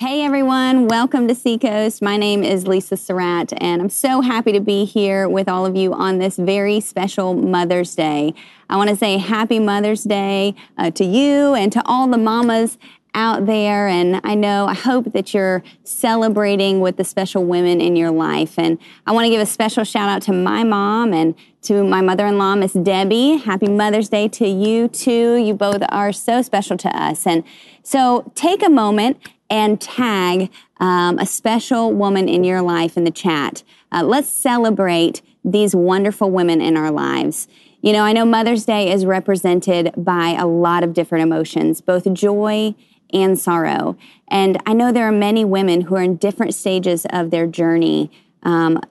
Hey everyone, welcome to Seacoast. My name is Lisa Surratt, and I'm so happy to be here with all of you on this very special Mother's Day. I want to say happy Mother's Day to you and to all the mamas out there. And I hope that you're celebrating with the special women in your life. And I want to give a special shout out to my mom and to my mother-in-law, Miss Debbie. Happy Mother's Day to you too. You both are so special to us. And so take a moment and tag a special woman in your life in the chat. Let's celebrate these wonderful women in our lives. You know, I know Mother's Day is represented by a lot of different emotions, both joy and sorrow. And I know there are many women who are in different stages of their journey,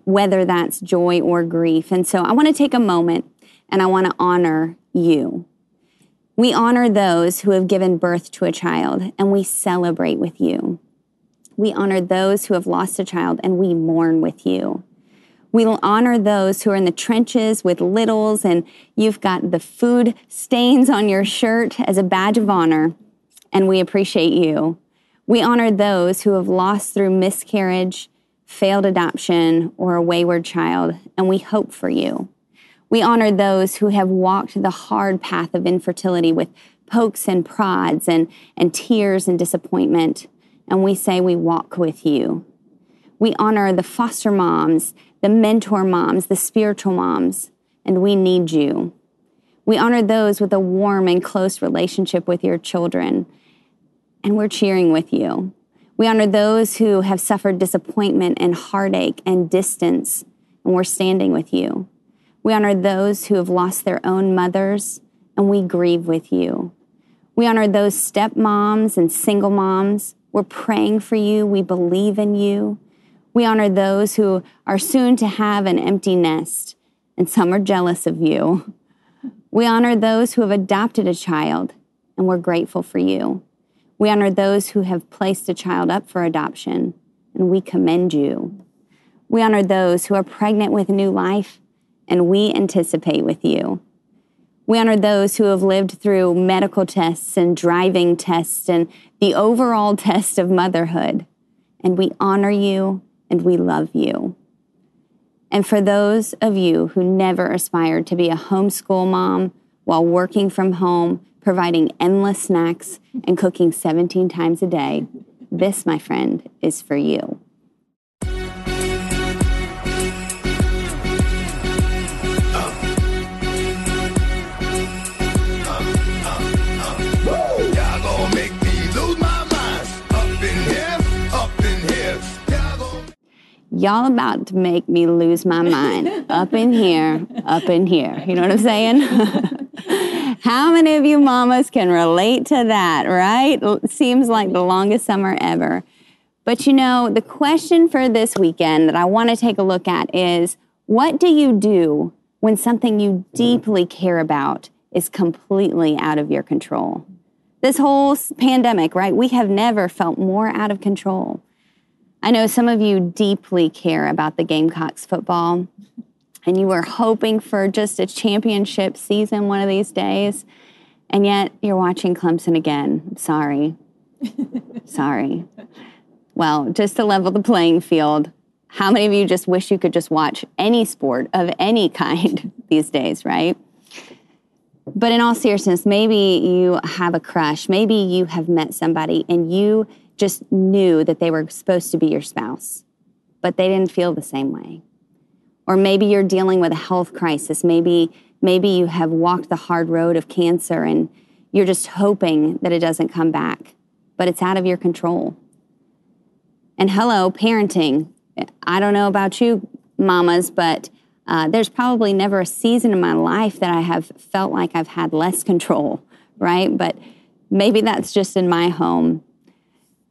whether that's joy or grief. And so I want to take a moment and I want to honor you. We honor those who have given birth to a child, and we celebrate with you. We honor those who have lost a child, and we mourn with you. We will honor those who are in the trenches with littles, and you've got the food stains on your shirt as a badge of honor, and we appreciate you. We honor those who have lost through miscarriage, failed adoption, or a wayward child, and we hope for you. We honor those who have walked the hard path of infertility with pokes and prods and tears and disappointment, and we say we walk with you. We honor the foster moms, the mentor moms, the spiritual moms, and we need you. We honor those with a warm and close relationship with your children, and we're cheering with you. We honor those who have suffered disappointment and heartache and distance, and we're standing with you. We honor those who have lost their own mothers, and we grieve with you. We honor those stepmoms and single moms. We're praying for you. We believe in you. We honor those who are soon to have an empty nest, and some are jealous of you. We honor those who have adopted a child, and we're grateful for you. We honor those who have placed a child up for adoption, and we commend you. We honor those who are pregnant with new life, and we anticipate with you. We honor those who have lived through medical tests and driving tests and the overall test of motherhood. And we honor you and we love you. And for those of you who never aspired to be a homeschool mom while working from home, providing endless snacks and cooking 17 times a day, this, my friend, is for you. Y'all about to make me lose my mind. Up in here, up in here. You know what I'm saying? How many of you mamas can relate to that, right? Seems like the longest summer ever. But you know, the question for this weekend that I want to take a look at is, what do you do when something you deeply care about is completely out of your control? This whole pandemic, right? We have never felt more out of control. I know some of you deeply care about the Gamecocks football, and you were hoping for just a championship season one of these days, and yet you're watching Clemson again. Sorry. Sorry. Well, just to level the playing field, how many of you just wish you could just watch any sport of any kind these days, right? But in all seriousness, maybe you have a crush. Maybe you have met somebody and you just knew that they were supposed to be your spouse, but they didn't feel the same way. Or maybe you're dealing with a health crisis. Maybe you have walked the hard road of cancer and you're just hoping that it doesn't come back, but it's out of your control. And hello, parenting. I don't know about you, mamas, but there's probably never a season in my life that I have felt like I've had less control, right? But maybe that's just in my home.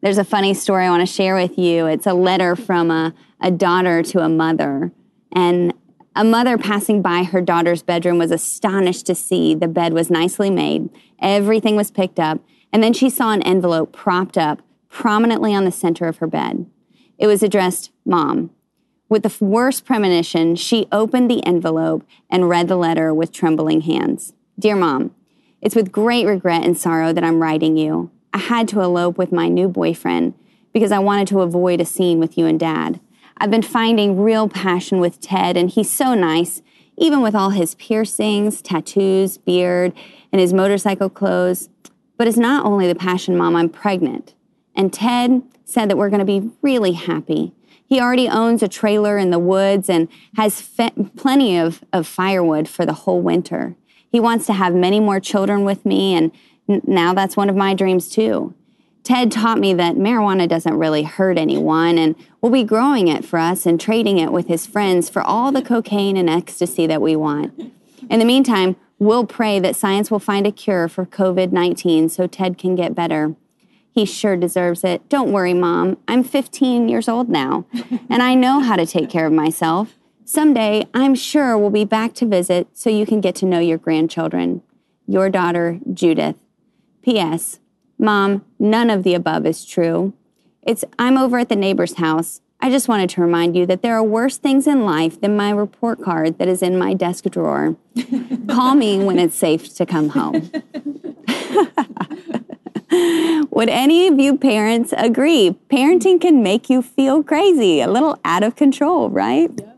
There's a funny story I want to share with you. It's a letter from a daughter to a mother. And a mother passing by her daughter's bedroom was astonished to see the bed was nicely made. Everything was picked up. And then she saw an envelope propped up prominently on the center of her bed. It was addressed, Mom. With the worst premonition, she opened the envelope and read the letter with trembling hands. Dear Mom, it's with great regret and sorrow that I'm writing you. I had to elope with my new boyfriend because I wanted to avoid a scene with you and Dad. I've been finding real passion with Ted, and he's so nice, even with all his piercings, tattoos, beard, and his motorcycle clothes. But it's not only the passion, Mom, I'm pregnant. And Ted said that we're going to be really happy. He already owns a trailer in the woods and has plenty of firewood for the whole winter. He wants to have many more children with me, and now that's one of my dreams too. Ted taught me that marijuana doesn't really hurt anyone, and we'll be growing it for us and trading it with his friends for all the cocaine and ecstasy that we want. In the meantime, we'll pray that science will find a cure for COVID-19 so Ted can get better. He sure deserves it. Don't worry, Mom. I'm 15 years old now, and I know how to take care of myself. Someday, I'm sure we'll be back to visit so you can get to know your grandchildren. Your daughter, Judith. P.S. Mom, none of the above is true. I'm over at the neighbor's house. I just wanted to remind you that there are worse things in life than my report card that is in my desk drawer. Call me when it's safe to come home. Would any of you parents agree? Parenting can make you feel crazy, a little out of control, right? Yeah.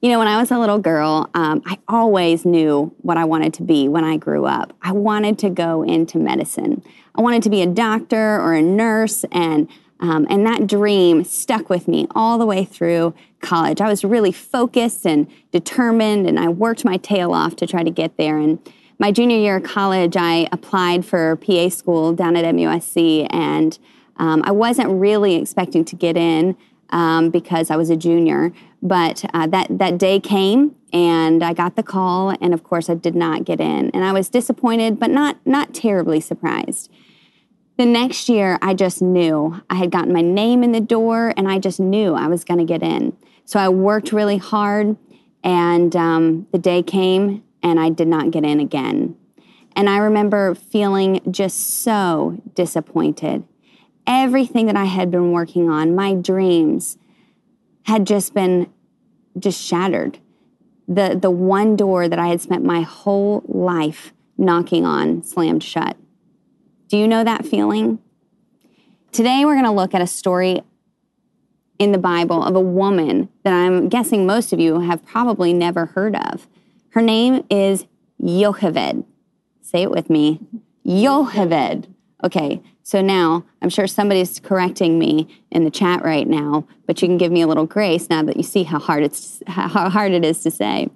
You know, when I was a little girl, I always knew what I wanted to be when I grew up. I wanted to go into medicine. I wanted to be a doctor or a nurse, and that dream stuck with me all the way through college. I was really focused and determined, and I worked my tail off to try to get there. And my junior year of college, I applied for PA school down at MUSC, and I wasn't really expecting to get in because I was a junior. But that day came, and I got the call, and of course I did not get in. And I was disappointed, but not terribly surprised. The next year, I just knew. I had gotten my name in the door, and I just knew I was going to get in. So I worked really hard, and the day came, and I did not get in again. And I remember feeling just so disappointed. Everything that I had been working on, my dreams, had just been shattered. The one door that I had spent my whole life knocking on slammed shut. Do you know that feeling? Today we're going to look at a story in the Bible of a woman that I'm guessing most of you have probably never heard of. Her name is Jochebed. Say it with me. Jochebed. Okay, so now I'm sure somebody's correcting me in the chat right now, but you can give me a little grace now that you see how hard it is to say.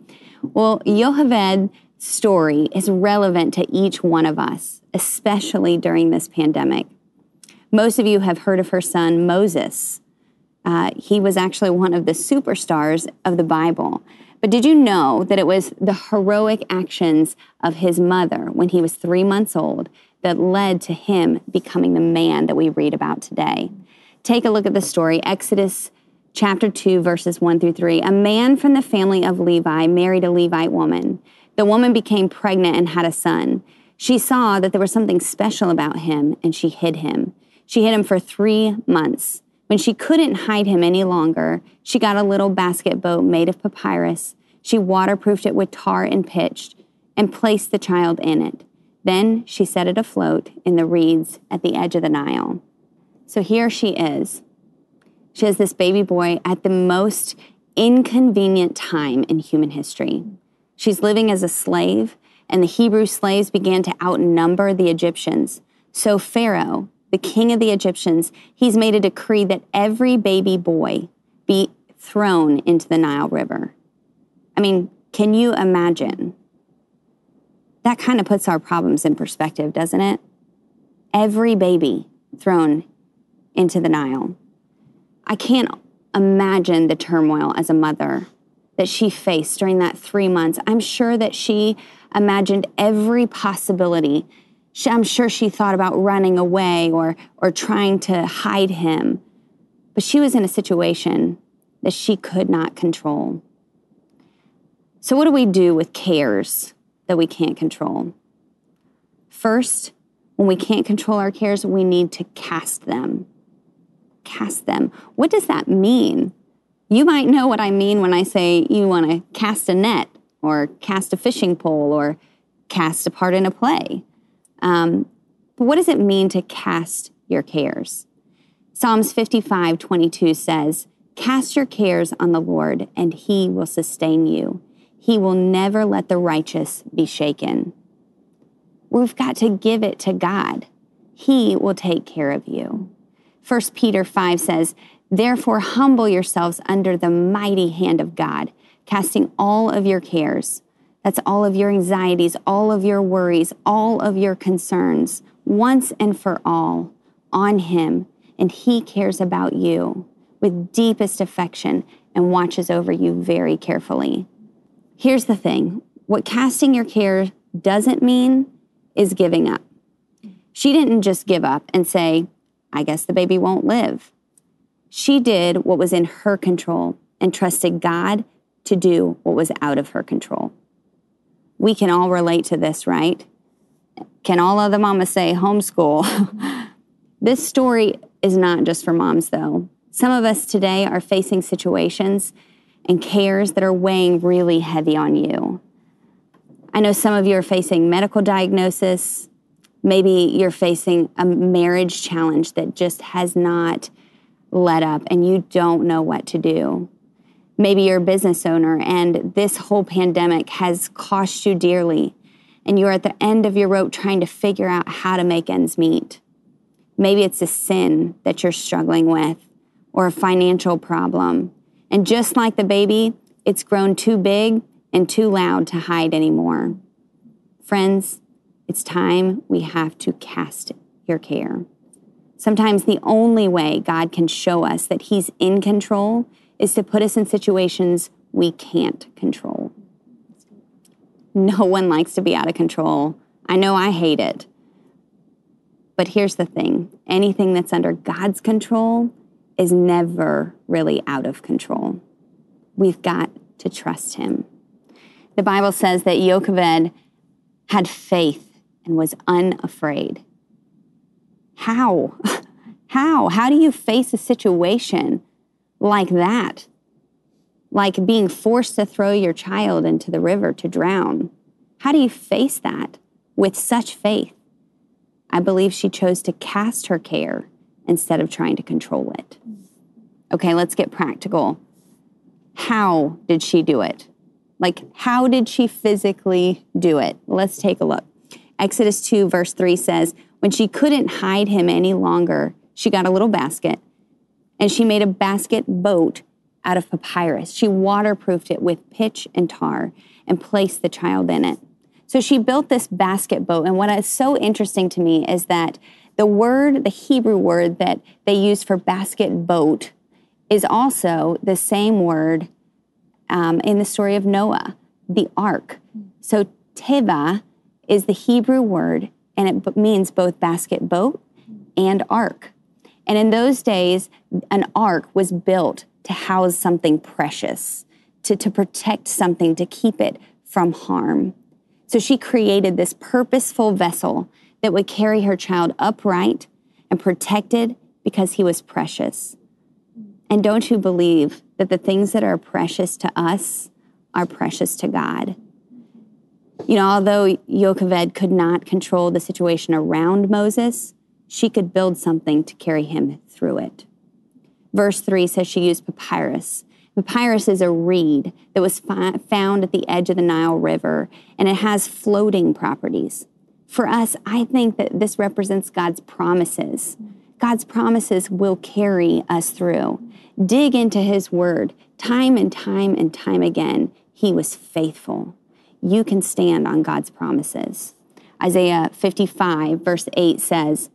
Well, Jochebed's story is relevant to each one of us, especially during this pandemic. Most of you have heard of her son, Moses. He was actually one of the superstars of the Bible. But did you know that it was the heroic actions of his mother when he was 3 months old that led to him becoming the man that we read about today? Take a look at the story, Exodus chapter 2, verses 1 through 3. A man from the family of Levi married a Levite woman. The woman became pregnant and had a son. She saw that there was something special about him, and she hid him. She hid him for 3 months. When she couldn't hide him any longer, she got a little basket boat made of papyrus. She waterproofed it with tar and pitch and placed the child in it. Then she set it afloat in the reeds at the edge of the Nile. So here she is. She has this baby boy at the most inconvenient time in human history. She's living as a slave, and the Hebrew slaves began to outnumber the Egyptians. So Pharaoh, the king of the Egyptians, he's made a decree that every baby boy be thrown into the Nile River. I mean, can you imagine? That kind of puts our problems in perspective, doesn't it? Every baby thrown into the Nile. I can't imagine the turmoil as a mother that she faced during that 3 months. I'm sure that she imagined every possibility. I'm sure she thought about running away or trying to hide him. But she was in a situation that she could not control. So what do we do with cares that we can't control? First, when we can't control our cares, we need to cast them. Cast them. What does that mean? You might know what I mean when I say you want to cast a net or cast a fishing pole or cast a part in a play. But what does it mean to cast your cares? Psalms 55:22 says, "Cast your cares on the Lord, and he will sustain you. He will never let the righteous be shaken." We've got to give it to God. He will take care of you. 1 Peter 5 says, "Therefore humble yourselves under the mighty hand of God, casting all of your cares." That's all of your anxieties, all of your worries, all of your concerns, once and for all, on him, and he cares about you with deepest affection and watches over you very carefully. Here's the thing. What casting your care doesn't mean is giving up. She didn't just give up and say, "I guess the baby won't live." She did what was in her control and trusted God to do what was out of her control. We can all relate to this, right? Can all other mamas say homeschool? This story is not just for moms, though. Some of us today are facing situations and cares that are weighing really heavy on you. I know some of you are facing medical diagnosis. Maybe you're facing a marriage challenge that just has not let up and you don't know what to do. Maybe you're a business owner and this whole pandemic has cost you dearly and you're at the end of your rope trying to figure out how to make ends meet. Maybe it's a sin that you're struggling with or a financial problem. And just like the baby, it's grown too big and too loud to hide anymore. Friends, it's time we have to cast your care. Sometimes the only way God can show us that he's in control is to put us in situations we can't control. No one likes to be out of control. I know I hate it. But here's the thing. Anything that's under God's control is never really out of control. We've got to trust him. The Bible says that Jochebed had faith and was unafraid. How? How do you face a situation like that? Like being forced to throw your child into the river to drown. How do you face that with such faith? I believe she chose to cast her care instead of trying to control it. Okay, let's get practical. How did she do it? Like, how did she physically do it? Let's take a look. Exodus 2, verse 3 says, "When she couldn't hide him any longer, she got a little basket, and she made a basket boat out of papyrus. She waterproofed it with pitch and tar and placed the child in it." So she built this basket boat. And what is so interesting to me is that the Hebrew word that they use for basket boat is also the same word in the story of Noah, the ark. So teva is the Hebrew word, and it means both basket boat and ark. And in those days, an ark was built to house something precious, to protect something, to keep it from harm. So she created this purposeful vessel that would carry her child upright and protected because he was precious. And don't you believe that the things that are precious to us are precious to God? You know, although Jochebed could not control the situation around Moses, she could build something to carry him through it. Verse 3 says she used papyrus. Papyrus is a reed that was found at the edge of the Nile River, and it has floating properties. For us, I think that this represents God's promises. God's promises will carry us through. Dig into his word. Time and time and time again, he was faithful. You can stand on God's promises. Isaiah 55, verse 8 says,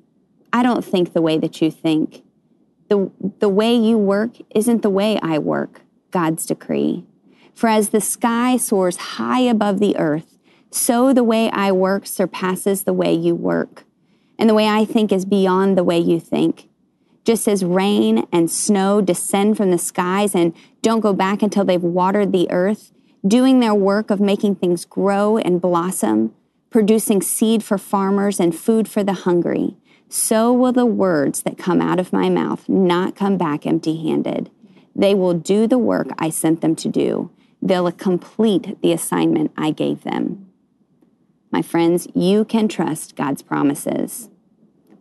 "I don't think the way that you think. The way you work isn't the way I work, God's decree. For as the sky soars high above the earth, so the way I work surpasses the way you work. And the way I think is beyond the way you think. Just as rain and snow descend from the skies and don't go back until they've watered the earth, doing their work of making things grow and blossom, producing seed for farmers and food for the hungry, so will the words that come out of my mouth not come back empty-handed. They will do the work I sent them to do. They'll complete the assignment I gave them." My friends, you can trust God's promises.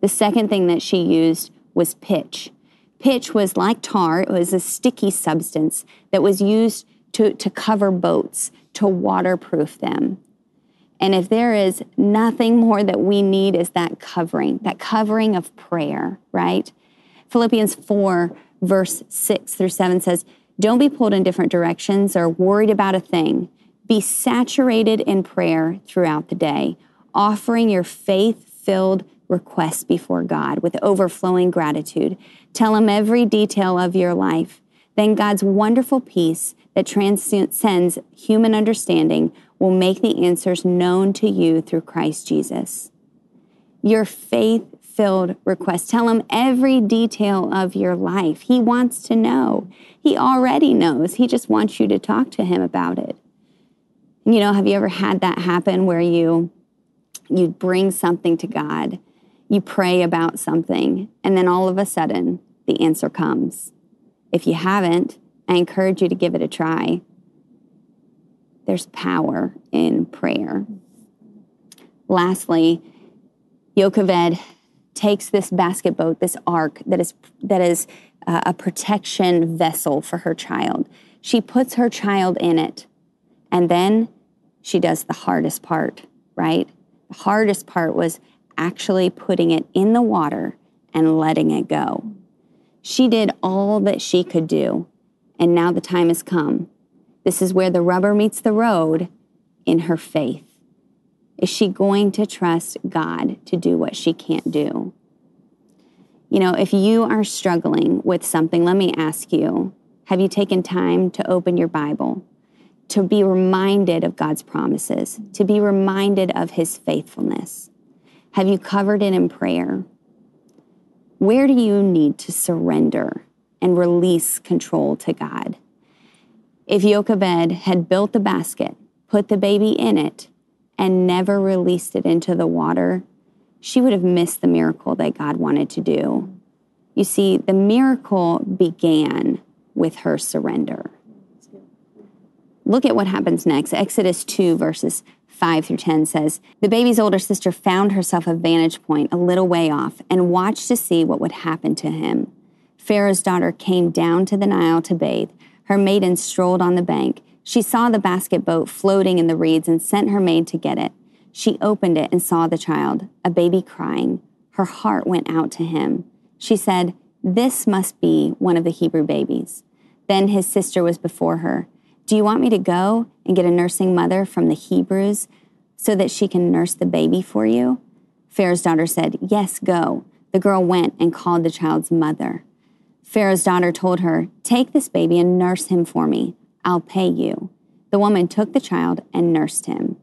The second thing that she used was pitch. Pitch was like tar. It was a sticky substance that was used to cover boats, to waterproof them. And if there is nothing more that we need is that covering of prayer, right? Philippians 4, verse 6 through 7 says, "Don't be pulled in different directions or worried about a thing. Be saturated in prayer throughout the day, offering your faith-filled requests before God with overflowing gratitude. Tell Him every detail of your life. Then God's wonderful peace that transcends human understanding will make the answers known to you through Christ Jesus." Your faith-filled request. Tell Him every detail of your life. He wants to know. He already knows. He just wants you to talk to Him about it. You know, have you ever had that happen where you bring something to God, you pray about something, and then all of a sudden, the answer comes? If you haven't, I encourage you to give it a try. There's power in prayer. Lastly, Jochebed takes this basket boat, this ark that is a protection vessel for her child. She puts her child in it, and then she does the hardest part, right? The hardest part was actually putting it in the water and letting it go. She did all that she could do, and now the time has come. This is where the rubber meets the road in her faith. Is she going to trust God to do what she can't do? You know, if you are struggling with something, let me ask you, have you taken time to open your Bible, to be reminded of God's promises, to be reminded of His faithfulness? Have you covered it in prayer? Where do you need to surrender and release control to God? If Jochebed had built the basket, put the baby in it, and never released it into the water, she would have missed the miracle that God wanted to do. You see, the miracle began with her surrender. Look at what happens next. Exodus 2, verses 5 through 10 says, "The baby's older sister found herself a vantage point a little way off and watched to see what would happen to him. Pharaoh's daughter came down to the Nile to bathe. Her maiden strolled on the bank. She saw the basket boat floating in the reeds and sent her maid to get it. She opened it and saw the child, a baby crying. Her heart went out to him. She said, 'This must be one of the Hebrew babies.' Then his sister was before her. 'Do you want me to go and get a nursing mother from the Hebrews so that she can nurse the baby for you?' Pharaoh's daughter said, 'Yes, go.' The girl went and called the child's mother. Pharaoh's daughter told her, 'Take this baby and nurse him for me. I'll pay you.' The woman took the child and nursed him.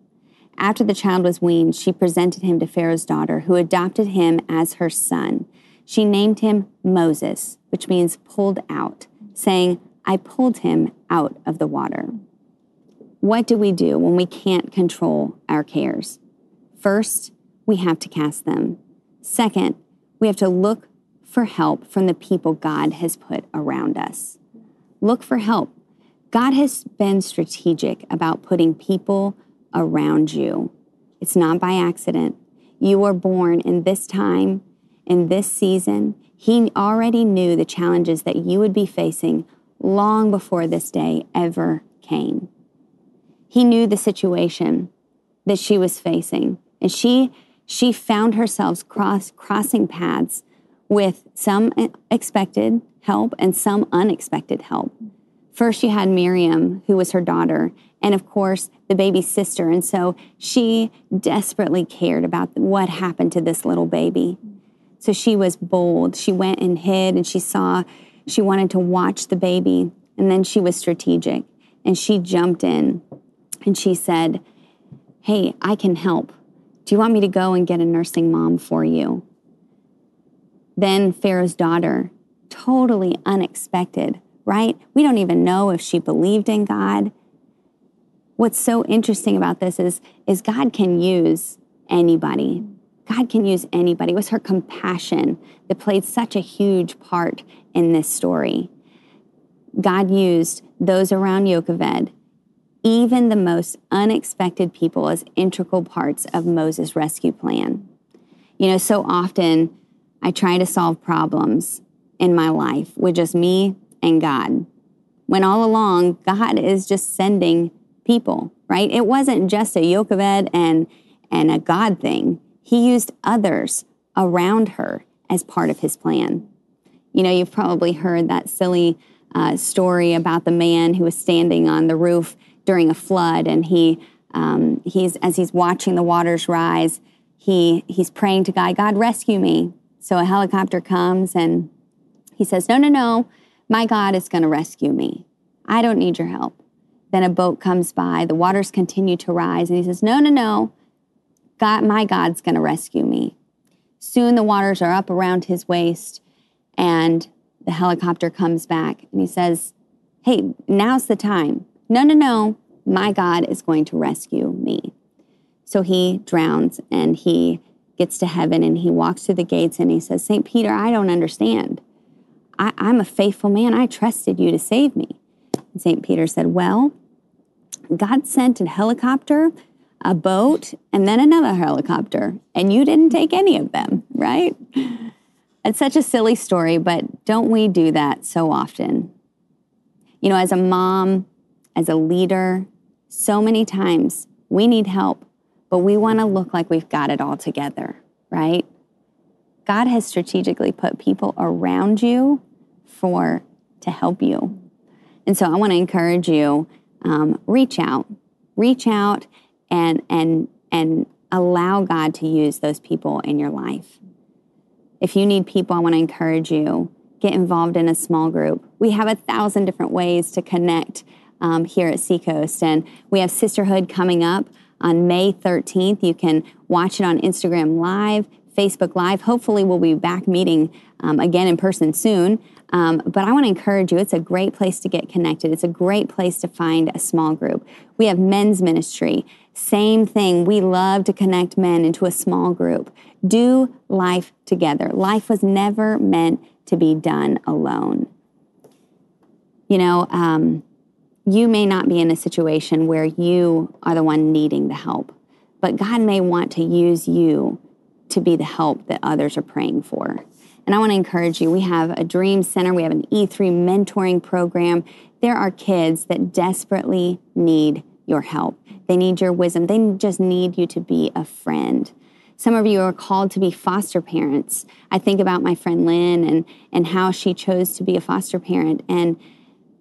After the child was weaned, she presented him to Pharaoh's daughter, who adopted him as her son. She named him Moses, which means pulled out, saying, 'I pulled him out of the water.'" What do we do when we can't control our cares? First, we have to cast them. Second, we have to look for help from the people God has put around us. Look for help. God has been strategic about putting people around you. It's not by accident. You were born in this time, in this season. He already knew the challenges that you would be facing long before this day ever came. He knew the situation that she was facing, and she found herself crossing paths with some expected help and some unexpected help. First, you had Miriam, who was her daughter, and of course, the baby's sister, and so she desperately cared about what happened to this little baby. So she was bold. She went and hid, and she wanted to watch the baby, and then she was strategic, and she jumped in, and she said, "Hey, I can help. Do you want me to go and get a nursing mom for you?" Then Pharaoh's daughter, totally unexpected, right? We don't even know if she believed in God. What's so interesting about this is God can use anybody. God can use anybody. It was her compassion that played such a huge part in this story. God used those around Jochebed, even the most unexpected people, as integral parts of Moses' rescue plan. You know, so often I try to solve problems in my life with just me and God, when all along, God is just sending people, right? It wasn't just a Jochebed and a God thing. He used others around her as part of his plan. You know, you've probably heard that silly story about the man who was standing on the roof during a flood, and he's watching the waters rise, he's praying to God, God, rescue me. So a helicopter comes and he says, no, my God is going to rescue me. I don't need your help. Then a boat comes by, the waters continue to rise, and he says, no, God, my God's going to rescue me. Soon the waters are up around his waist, and the helicopter comes back, and he says, hey, now's the time. No, my God is going to rescue me. So he drowns, and he gets to heaven, and he walks through the gates, and he says, St. Peter, I don't understand. I'm a faithful man. I trusted you to save me. And St. Peter said, well, God sent a helicopter, a boat, and then another helicopter, and you didn't take any of them, right? It's such a silly story, but don't we do that so often? You know, as a mom, as a leader, so many times we need help, but we want to look like we've got it all together, right? God has strategically put people around you to help you. And so I want to encourage you, reach out and allow God to use those people in your life. If you need people, I want to encourage you, get involved in a small group. We have 1,000 different ways to connect here at Seacoast, and we have Sisterhood coming up on May 13th. You can watch it on Instagram Live, Facebook Live. Hopefully we'll be back meeting again in person soon. But I want to encourage you, it's a great place to get connected. It's a great place to find a small group. We have men's ministry. Same thing. We love to connect men into a small group. Do life together. Life was never meant to be done alone. You know, you may not be in a situation where you are the one needing the help, but God may want to use you to be the help that others are praying for. And I want to encourage you, we have a Dream Center, we have an E3 mentoring program. There are kids that desperately need your help. They need your wisdom. They just need you to be a friend. Some of you are called to be foster parents. I think about my friend Lynn and how she chose to be a foster parent. And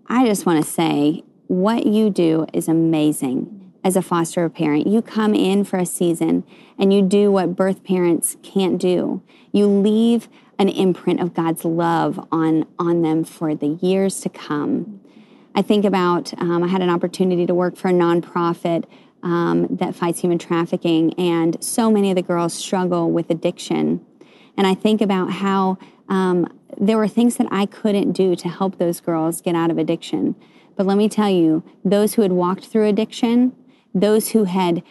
I just want to say, what you do is amazing as a foster parent. You come in for a season and you do what birth parents can't do. You leave an imprint of God's love on them for the years to come. I think about, I had an opportunity to work for a nonprofit that fights human trafficking, and so many of the girls struggle with addiction. And I think about how there were things that I couldn't do to help those girls get out of addiction. But let me tell you, those who had walked through addiction, those who had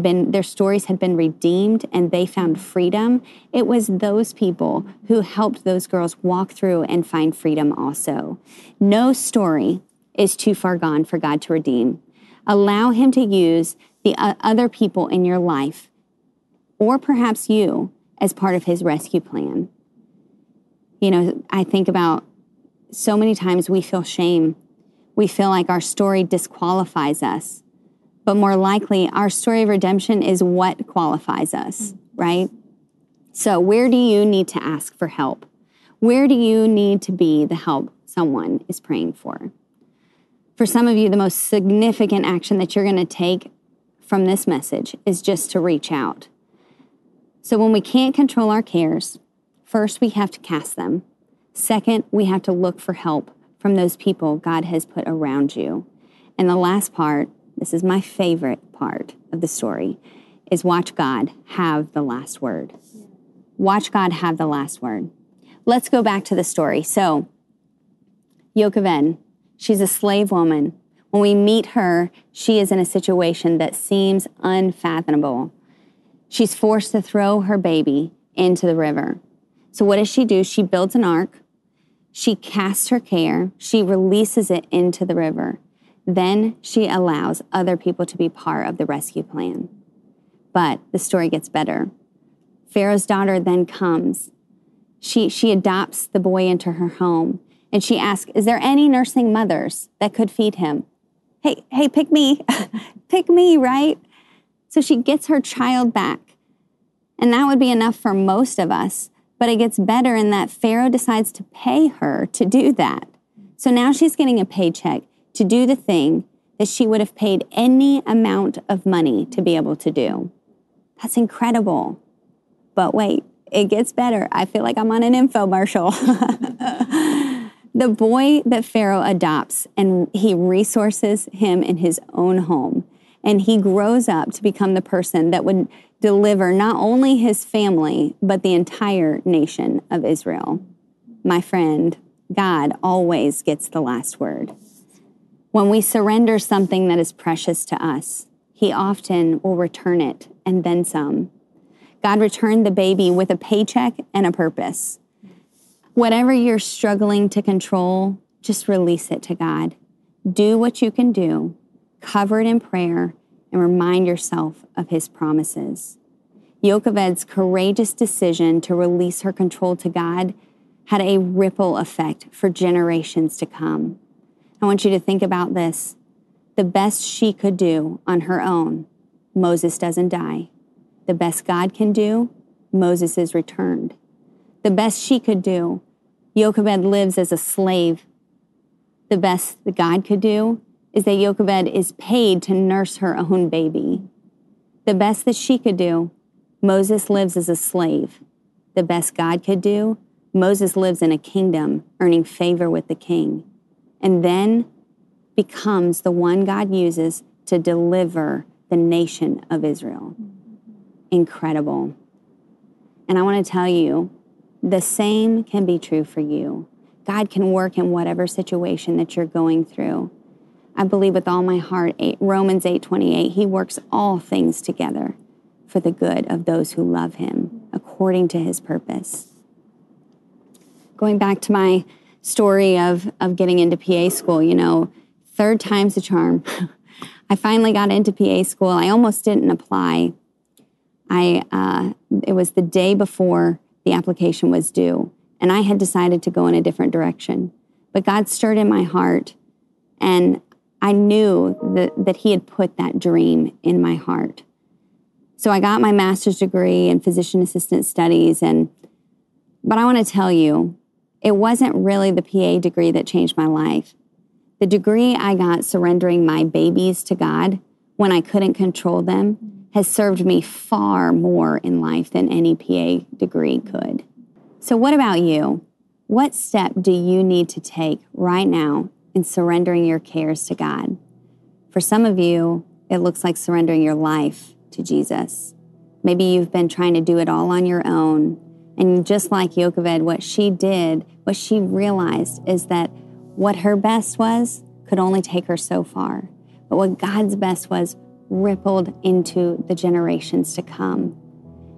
been, their stories had been redeemed and they found freedom. It was those people who helped those girls walk through and find freedom also. No story is too far gone for God to redeem. Allow him to use the other people in your life, or perhaps you, as part of his rescue plan. You know, I think about so many times we feel shame. We feel like our story disqualifies us. But more likely, our story of redemption is what qualifies us, right? So where do you need to ask for help? Where do you need to be the help someone is praying for? For some of you, the most significant action that you're going to take from this message is just to reach out. So when we can't control our cares, first, we have to cast them. Second, we have to look for help from those people God has put around you. And the last part, this is my favorite part of the story, is watch God have the last word. Watch God have the last word. Let's go back to the story. So, Jochebed, she's a slave woman. When we meet her, she is in a situation that seems unfathomable. She's forced to throw her baby into the river. So what does she do? She builds an ark. She casts her care. She releases it into the river. Then she allows other people to be part of the rescue plan. But the story gets better. Pharaoh's daughter then comes. She adopts the boy into her home, and she asks, is there any nursing mothers that could feed him? Hey, pick me. Pick me, right? So she gets her child back, and that would be enough for most of us, but it gets better in that Pharaoh decides to pay her to do that. So now she's getting a paycheck to do the thing that she would have paid any amount of money to be able to do. That's incredible. But wait, it gets better. I feel like I'm on an infomercial. The boy that Pharaoh adopts, and he resources him in his own home, and he grows up to become the person that would deliver not only his family, but the entire nation of Israel. My friend, God always gets the last word. When we surrender something that is precious to us, he often will return it, and then some. God returned the baby with a paycheck and a purpose. Whatever you're struggling to control, just release it to God. Do what you can do, cover it in prayer, and remind yourself of his promises. Jochebed's courageous decision to release her control to God had a ripple effect for generations to come. I want you to think about this. The best she could do on her own, Moses doesn't die. The best God can do, Moses is returned. The best she could do, Jochebed lives as a slave. The best that God could do is that Jochebed is paid to nurse her own baby. The best that she could do, Moses lives as a slave. The best God could do, Moses lives in a kingdom, earning favor with the king. And then becomes the one God uses to deliver the nation of Israel. Incredible. And I want to tell you, the same can be true for you. God can work in whatever situation that you're going through. I believe with all my heart, Romans 8:28, he works all things together for the good of those who love him, according to his purpose. Going back to my story of getting into PA school, you know, third time's a charm. I finally got into PA school. I almost didn't apply. It was the day before the application was due, and I had decided to go in a different direction. But God stirred in my heart, and I knew that he had put that dream in my heart. So I got my master's degree in physician assistant studies, but I want to tell you, it wasn't really the PA degree that changed my life. The degree I got surrendering my babies to God when I couldn't control them has served me far more in life than any PA degree could. So what about you? What step do you need to take right now in surrendering your cares to God? For some of you, it looks like surrendering your life to Jesus. Maybe you've been trying to do it all on your own. And just like Jochebed, what she realized is that what her best was could only take her so far. But what God's best was rippled into the generations to come.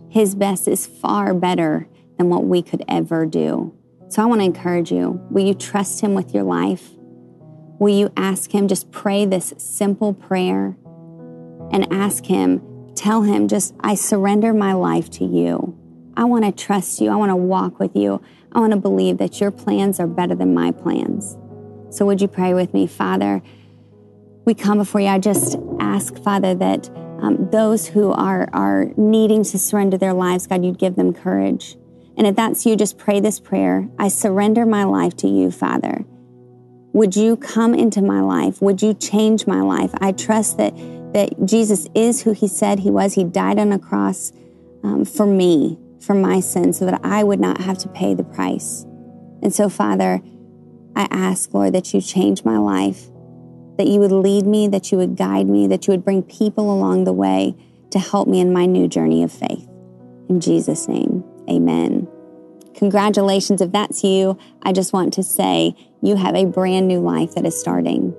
His best is far better than what we could ever do. So I want to encourage you, will you trust him with your life? Will you ask him, just pray this simple prayer and ask him, tell him, just, I surrender my life to you. I want to trust you. I want to walk with you. I want to believe that your plans are better than my plans. So would you pray with me? Father, we come before you. I just ask, Father, that those who are needing to surrender their lives, God, you'd give them courage. And if that's you, just pray this prayer. I surrender my life to you, Father. Would you come into my life? Would you change my life? I trust that Jesus is who he said he was. He died on a cross for me, for my sin, so that I would not have to pay the price. And so, Father, I ask, Lord, that you change my life, that you would lead me, that you would guide me, that you would bring people along the way to help me in my new journey of faith. In Jesus' name, amen. Congratulations. If that's you, I just want to say you have a brand new life that is starting.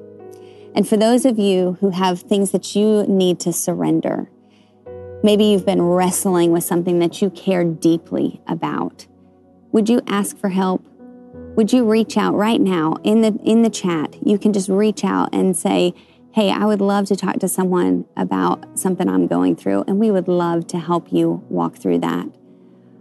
And for those of you who have things that you need to surrender, maybe you've been wrestling with something that you care deeply about. Would you ask for help? Would you reach out right now in the chat? You can just reach out and say, hey, I would love to talk to someone about something I'm going through, and we would love to help you walk through that.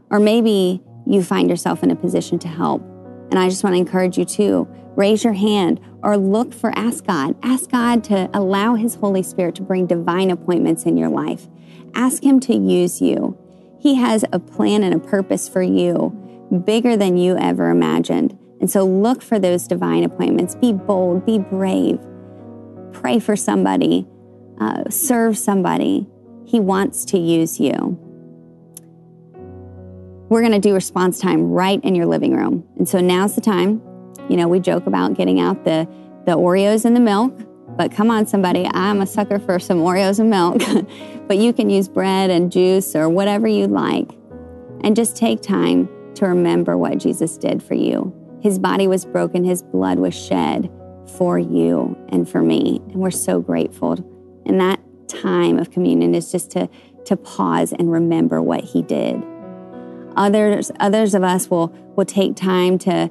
Or maybe you find yourself in a position to help. And I just want to encourage you to raise your hand or look for, ask God. Ask God to allow His Holy Spirit to bring divine appointments in your life. Ask Him to use you. He has a plan and a purpose for you, bigger than you ever imagined. And so look for those divine appointments. Be bold, be brave. Pray for somebody, serve somebody. He wants to use you. We're going to do response time right in your living room. And so now's the time. You know, we joke about getting out the Oreos and the milk, but come on, somebody, I'm a sucker for some Oreos and milk. But you can use bread and juice or whatever you like. And just take time to remember what Jesus did for you. His body was broken. His blood was shed for you and for me. And we're so grateful. And that time of communion is just to pause and remember what He did. Others of us will take time to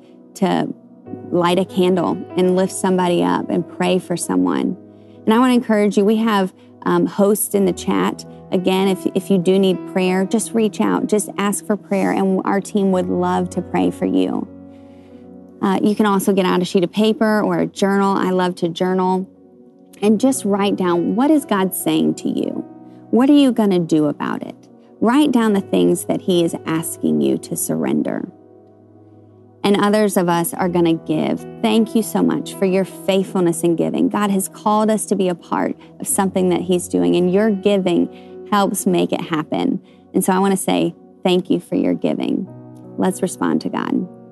light a candle and lift somebody up and pray for someone. And I want to encourage you, we have hosts in the chat. Again, if you do need prayer, just reach out, just ask for prayer, and our team would love to pray for you. You can also get out a sheet of paper or a journal. I love to journal. And just write down, what is God saying to you? What are you going to do about it? Write down the things that He is asking you to surrender. And others of us are going to give. Thank you so much for your faithfulness in giving. God has called us to be a part of something that He's doing, and your giving helps make it happen. And so I want to say thank you for your giving. Let's respond to God.